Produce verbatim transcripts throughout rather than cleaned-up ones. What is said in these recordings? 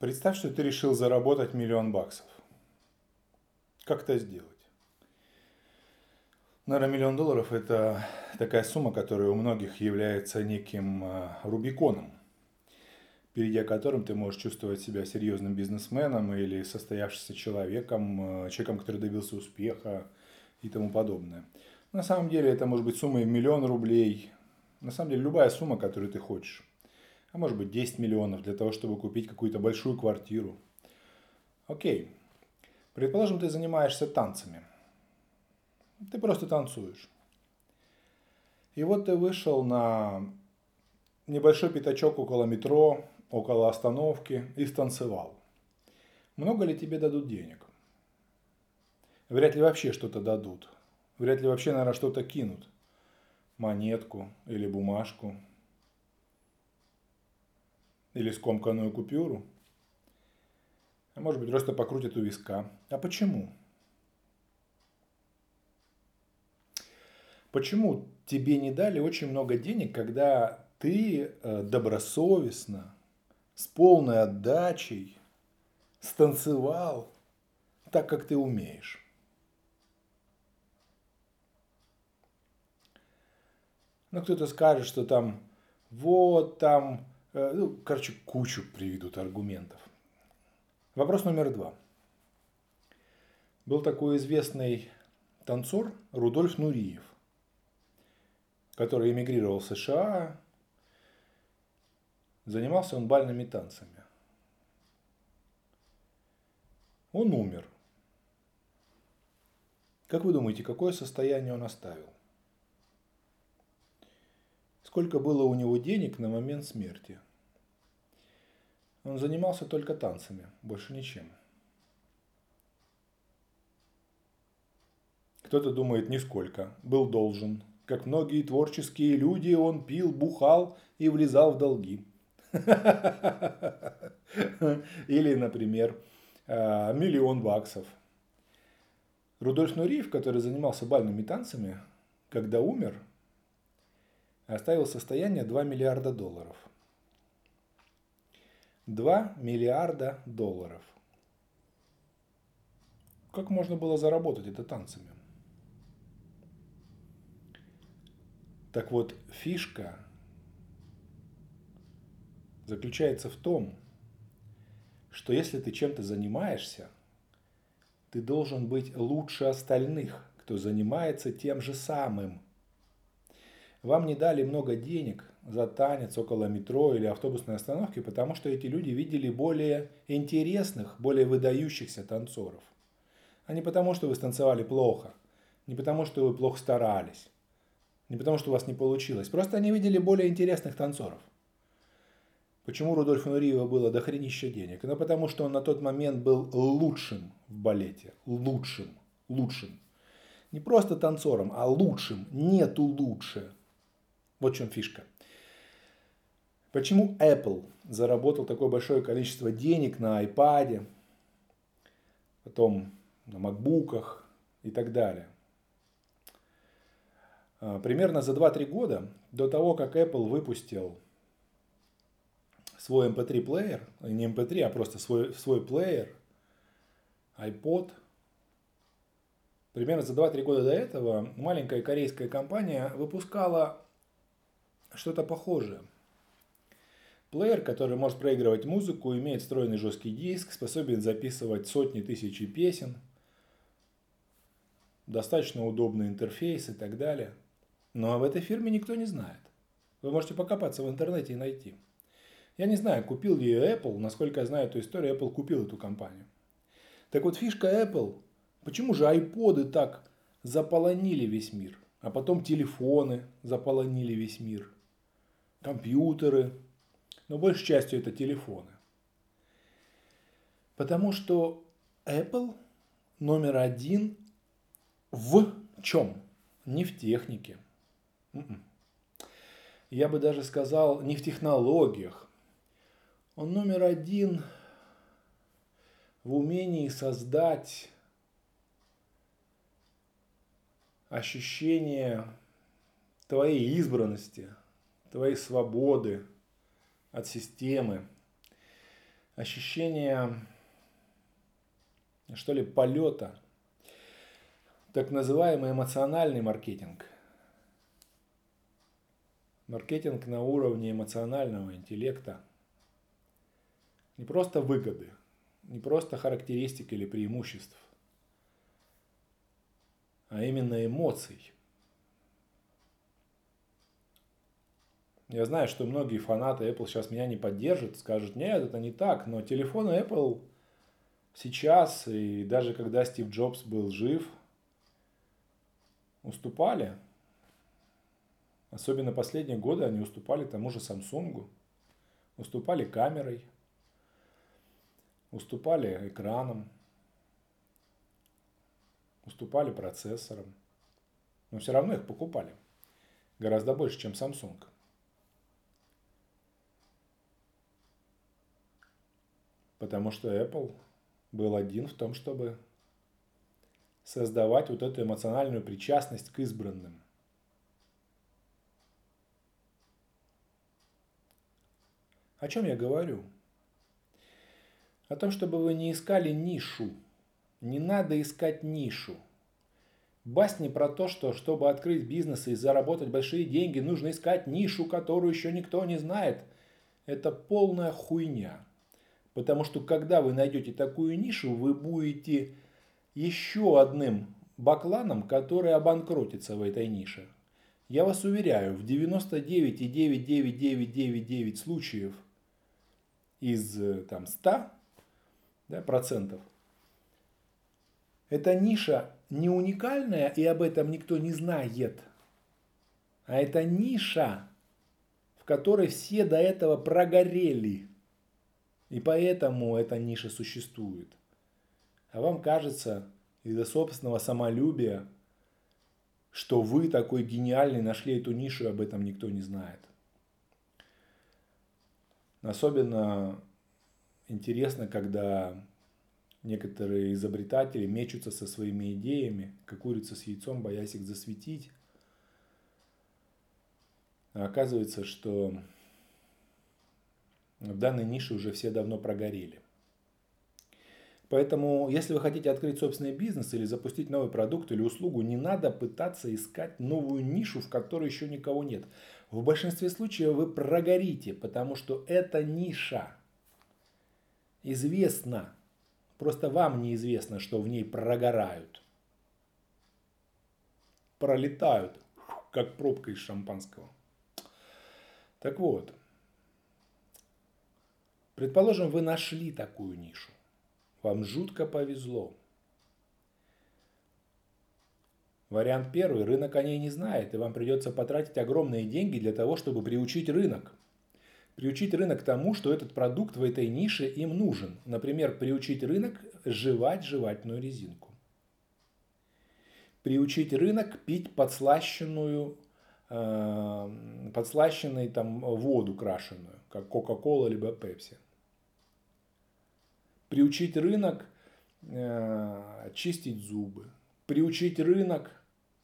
Представь, что ты решил заработать миллион баксов. Как это сделать? Наверное, миллион долларов – это такая сумма, которая у многих является неким рубиконом, перейдя которым ты можешь чувствовать себя серьезным бизнесменом или состоявшимся человеком, человеком, который добился успеха и тому подобное. На самом деле это может быть сумма в миллион рублей, на самом деле любая сумма, которую ты хочешь. А может быть десять миллионов для того, чтобы купить какую-то большую квартиру. Окей. Предположим, ты занимаешься танцами. Ты просто танцуешь. И вот ты вышел на небольшой пятачок около метро, около остановки и станцевал. Много ли тебе дадут денег? Вряд ли вообще что-то дадут. Вряд ли вообще, наверное, что-то кинут. Монетку или бумажку. Или скомканную купюру. А может быть, просто покрутят у виска. А почему? Почему тебе не дали очень много денег, когда ты добросовестно, с полной отдачей станцевал так, как ты умеешь? Ну, кто-то скажет, что там, вот там... Ну, короче, кучу приведут аргументов. Вопрос номер два. Был такой известный танцор Рудольф Нуриев, который эмигрировал в США. Занимался он бальными танцами. Он умер. Как вы думаете, какое состояние он оставил? Сколько было у него денег на момент смерти? Он занимался только танцами, больше ничем. Кто-то думает, нисколько, был должен. Как многие творческие люди, он пил, бухал и влезал в долги. Или, например, миллион баксов. Рудольф Нуриев, который занимался бальными танцами, когда умер, оставил состояние два миллиарда долларов. два миллиарда долларов. Как можно было заработать это танцами? Так вот, фишка заключается в том, что если ты чем-то занимаешься, ты должен быть лучше остальных, кто занимается тем же самым. Вам не дали много денег за танец около метро или автобусной остановки, потому что эти люди видели более интересных, более выдающихся танцоров. А не потому, что вы станцевали плохо, не потому, что вы плохо старались, не потому, что у вас не получилось. Просто они видели более интересных танцоров. Почему Рудольфу Нуриеву было до хренища денег? Ну, потому что он на тот момент был лучшим в балете. Лучшим. Лучшим. Не просто танцором, а лучшим. Нету лучше. Вот в чем фишка. Почему Apple заработал такое большое количество денег на iPad, потом на MacBook и так далее? Примерно за два-три года до того, как Apple выпустил свой эм пэ три плеер, не эм пэ три, а просто свой, свой плеер, iPod, примерно за два-три года до этого маленькая корейская компания выпускала что-то похожее. Плеер, который может проигрывать музыку, имеет встроенный жесткий диск, способен записывать сотни тысяч песен, достаточно удобный интерфейс и так далее. Но об этой фирме никто не знает. Вы можете покопаться в интернете и найти. Я не знаю, купил ли ее Apple, насколько я знаю эту историю, Apple купил эту компанию. Так вот, фишка Apple, почему же айподы так заполонили весь мир? А потом телефоны заполонили весь мир, компьютеры, но большей частью это телефоны. Потому что Apple номер один в чем? Не в технике. Я бы даже сказал, не в технологиях. Он номер один в умении создать ощущение твоей избранности, твоей свободы от системы. ощущение, что ли, полета, так называемый эмоциональный маркетинг. Маркетинг на уровне эмоционального интеллекта. Не просто выгоды, не просто характеристик или преимуществ, а именно эмоций. Я знаю, что многие фанаты Apple сейчас меня не поддержат, скажут, нет, это не так, но телефоны Apple сейчас, и даже когда Стив Джобс был жив, уступали. Особенно последние годы они уступали тому же Самсунгу, уступали камерой, уступали экраном, уступали процессорам, но все равно их покупали гораздо больше, чем Samsung. Потому что Apple был один в том, чтобы создавать вот эту эмоциональную причастность к избранным. О чем я говорю? О том, чтобы вы не искали нишу. Не надо искать нишу. Басни про то, что чтобы открыть бизнес и заработать большие деньги, нужно искать нишу, которую еще никто не знает. Это полная хуйня. Потому что, когда вы найдете такую нишу, вы будете еще одним бакланом, который обанкротится в этой нише. Я вас уверяю, в девяносто девять целых девять девять девять девять девять девять случаев из там, ста, да, процентов, эта ниша не уникальная, и об этом никто не знает. А это ниша, в которой все до этого прогорели. И поэтому эта ниша существует. А вам кажется из-за собственного самолюбия, что вы такой гениальный, нашли эту нишу, и об этом никто не знает. Особенно интересно, когда некоторые изобретатели мечутся со своими идеями, как курица с яйцом, боясь их засветить. А оказывается, что в данной нише уже все давно прогорели. Поэтому, если вы хотите открыть собственный бизнес или запустить новый продукт или услугу, не надо пытаться искать новую нишу, в которой еще никого нет. В большинстве случаев вы прогорите, потому что эта ниша известна. Просто вам неизвестно, что в ней прогорают. Пролетают, как пробка из шампанского. Так вот. Предположим, вы нашли такую нишу. Вам жутко повезло. Вариант первый. Рынок о ней не знает, и вам придется потратить огромные деньги для того, чтобы приучить рынок. Приучить рынок к тому, что этот продукт в этой нише им нужен. Например, приучить рынок жевать жевательную резинку. Приучить рынок пить подслащенную, э, подслащенную там, воду крашеную, как Кока-Кола либо Пепси. Приучить рынок э, чистить зубы, приучить рынок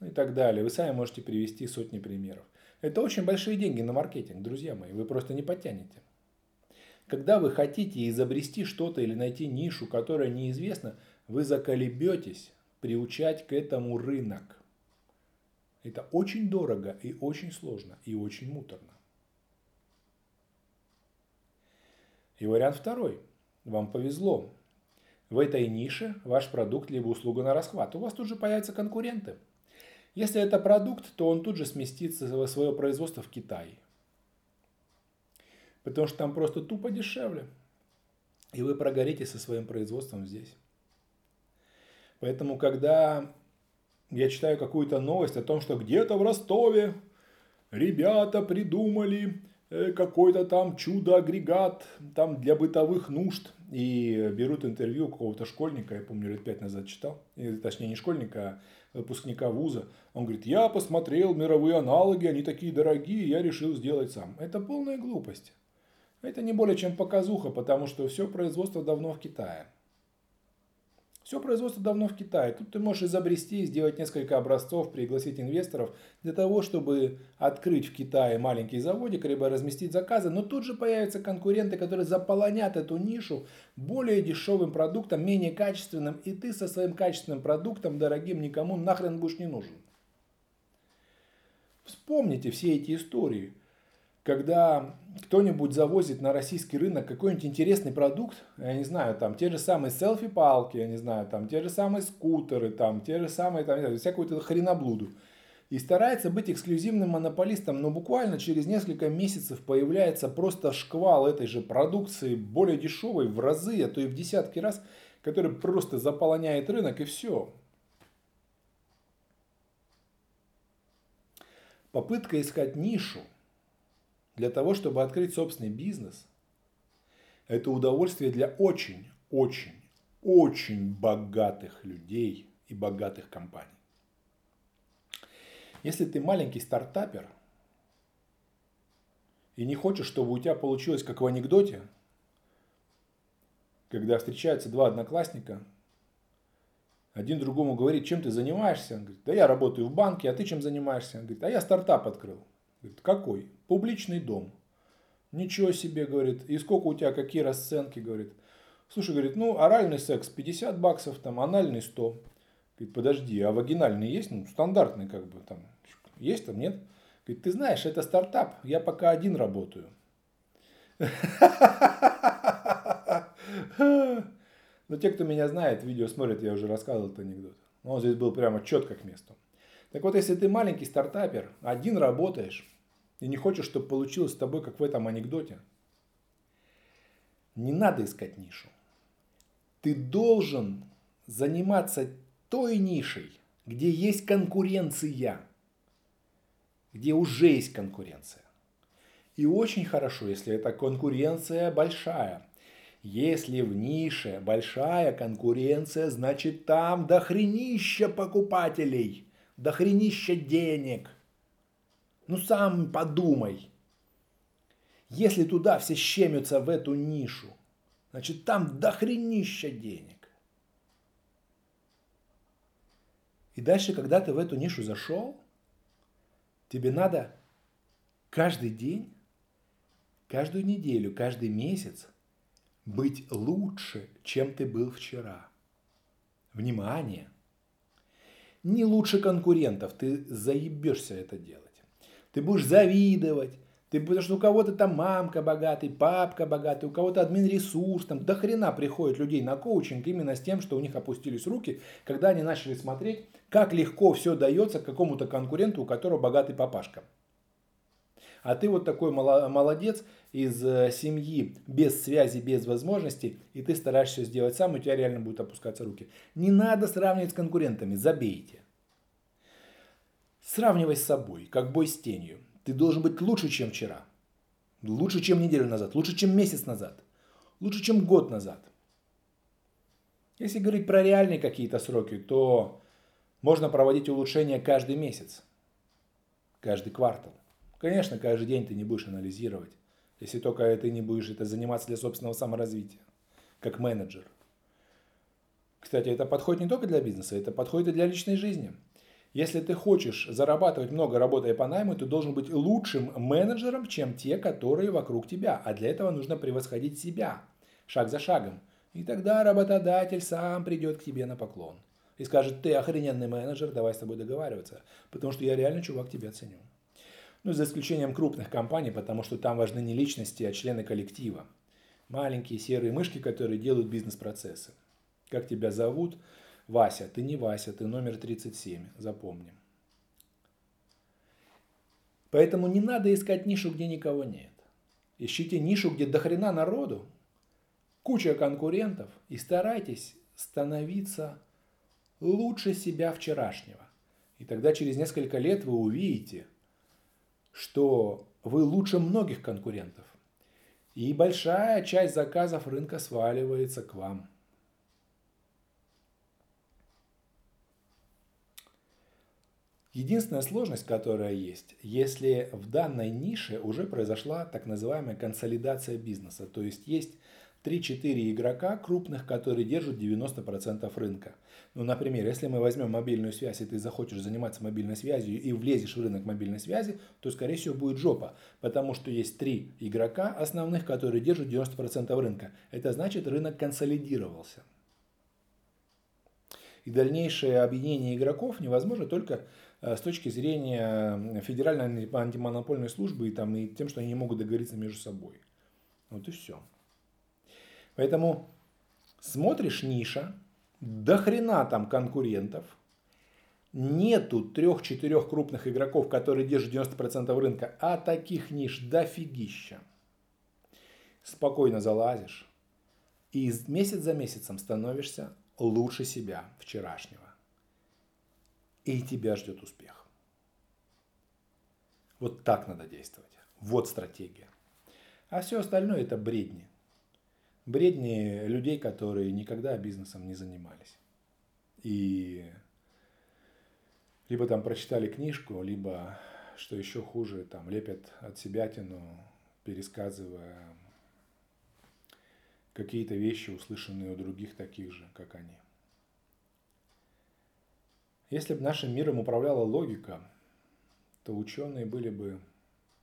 и так далее. Вы сами можете привести сотни примеров. Это очень большие деньги на маркетинг, друзья мои. Вы просто не потянете. Когда вы хотите изобрести что-то или найти нишу, которая неизвестна, вы заколебетесь приучать к этому рынок. Это очень дорого и очень сложно и очень муторно. И вариант второй. Вам повезло. В этой нише ваш продукт либо услуга на расхват. У вас тут же появятся конкуренты. Если это продукт, то он тут же сместится в свое производство в Китай. Потому что там просто тупо дешевле. И вы прогорите со своим производством здесь. Поэтому, когда я читаю какую-то новость о том, что где-то в Ростове ребята придумали какой-то там чудо-агрегат там для бытовых нужд. И берут интервью какого-то школьника, я помню, лет пять назад читал, точнее не школьника, а выпускника вуза. Он говорит, я посмотрел мировые аналоги, они такие дорогие, я решил сделать сам. Это полная глупость. Это не более чем показуха, потому что все производство давно в Китае. Все производство давно в Китае. Тут ты можешь изобрести, сделать несколько образцов, пригласить инвесторов для того, чтобы открыть в Китае маленький заводик, либо разместить заказы. Но тут же появятся конкуренты, которые заполонят эту нишу более дешевым продуктом, менее качественным. И ты со своим качественным продуктом, дорогим, никому нахрен будешь не нужен. Вспомните все эти истории, когда кто-нибудь завозит на российский рынок какой-нибудь интересный продукт, я не знаю, там те же самые селфи-палки, я не знаю, там те же самые скутеры, там те же самые, там, не знаю, всякую хреноблуду. И старается быть эксклюзивным монополистом, но буквально через несколько месяцев появляется просто шквал этой же продукции, более дешевой в разы, а то и в десятки раз, который просто заполоняет рынок и все. Попытка искать нишу для того, чтобы открыть собственный бизнес, это удовольствие для очень, очень, очень богатых людей и богатых компаний. Если ты маленький стартапер и не хочешь, чтобы у тебя получилось, как в анекдоте, когда встречаются два одноклассника, один другому говорит, чем ты занимаешься? Он говорит, да я работаю в банке, а ты чем занимаешься? Он говорит, а я стартап открыл. Говорит, какой? Публичный дом. Ничего себе, говорит, и сколько у тебя, какие расценки, говорит. Слушай, говорит, ну оральный секс пятьдесят баксов, там, анальный сто. Говорит, подожди, а вагинальный есть? Ну стандартный как бы там. Есть там, нет? Говорит, ты знаешь, это стартап, я пока один работаю. Но те, кто меня знает, видео смотрят, я уже рассказывал этот анекдот. Но он здесь был прямо четко к месту. Так вот, если ты маленький стартапер, один работаешь, и не хочешь, чтобы получилось с тобой, как в этом анекдоте, не надо искать нишу. Ты должен заниматься той нишей, где есть конкуренция. Где уже есть конкуренция. И очень хорошо, если эта конкуренция большая. Если в нише большая конкуренция, значит там дохренища покупателей, дохренища денег. Ну сам подумай. Если туда все щемятся в эту нишу, значит там дохренища денег. И дальше, когда ты в эту нишу зашел, тебе надо каждый день, каждую неделю, каждый месяц быть лучше, чем ты был вчера. Внимание! Не лучше конкурентов, ты заебешься это делать. Ты будешь завидовать, ты, потому что у кого-то там мамка богатый, папка богатый, у кого-то админресурс, там до хрена приходит людей на коучинг именно с тем, что у них опустились руки, когда они начали смотреть, как легко все дается какому-то конкуренту, у которого богатый папашка. А ты вот такой молодец из семьи, без связи, без возможностей, и ты стараешься сделать сам, у тебя реально будут опускаться руки. Не надо сравнивать с конкурентами, забейте. Сравнивай с собой, как бой с тенью. Ты должен быть лучше, чем вчера. Лучше, чем неделю назад, лучше, чем месяц назад, лучше, чем год назад. Если говорить про реальные какие-то сроки, то можно проводить улучшения каждый месяц, каждый квартал. Конечно, каждый день ты не будешь анализировать, если только ты не будешь это заниматься для собственного саморазвития, как менеджер. Кстати, это подходит не только для бизнеса, это подходит и для личной жизни. Если ты хочешь зарабатывать много, работая по найму, ты должен быть лучшим менеджером, чем те, которые вокруг тебя. А для этого нужно превосходить себя, шаг за шагом. И тогда работодатель сам придет к тебе на поклон. И скажет, ты охрененный менеджер, давай с тобой договариваться, потому что я реально, чувак, тебя ценю. Ну, за исключением крупных компаний, потому что там важны не личности, а члены коллектива. Маленькие серые мышки, которые делают бизнес-процессы. Как тебя зовут? Вася. Ты не Вася, ты номер тридцать семь, запомни. Поэтому не надо искать нишу, где никого нет. Ищите нишу, где дохрена народу, куча конкурентов, и старайтесь становиться лучше себя вчерашнего. И тогда через несколько лет вы увидите, что вы лучше многих конкурентов. И большая часть заказов рынка сваливается к вам. Единственная сложность, которая есть, если в данной нише уже произошла так называемая консолидация бизнеса, то есть есть три-четыре игрока крупных, которые держат девяносто процентов рынка. Ну, например, если мы возьмем мобильную связь, и ты захочешь заниматься мобильной связью и влезешь в рынок мобильной связи, то, скорее всего, будет жопа, потому что есть три игрока основных, которые держат девяносто процентов рынка. Это значит, рынок консолидировался. И дальнейшее объединение игроков невозможно только с точки зрения Федеральной антимонопольной службы и, там, и тем, что они не могут договориться между собой. Вот и все. Поэтому смотришь ниша, до хрена там конкурентов, нету трех-четырех крупных игроков, которые держат девяносто процентов рынка, а таких ниш дофигища. Спокойно залазишь и месяц за месяцем становишься лучше себя вчерашнего. И тебя ждет успех. Вот так надо действовать. Вот стратегия. А все остальное это бредни. Бредни людей, которые никогда бизнесом не занимались. И либо там прочитали книжку, либо, что еще хуже, там лепят от себятину, пересказывая какие-то вещи, услышанные у других таких же, как они. Если бы нашим миром управляла логика, то ученые были бы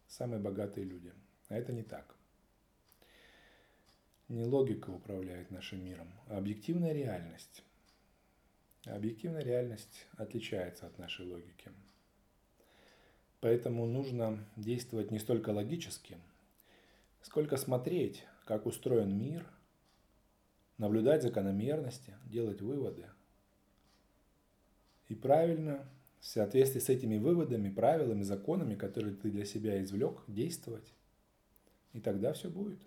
самые богатые люди. А это не так. Не логика управляет нашим миром, а объективная реальность. Объективная реальность отличается от нашей логики. Поэтому нужно действовать не столько логически, сколько смотреть, как устроен мир, наблюдать закономерности, делать выводы. И правильно, в соответствии с этими выводами, правилами, законами, которые ты для себя извлек, действовать. И тогда все будет.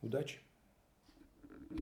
Удачи!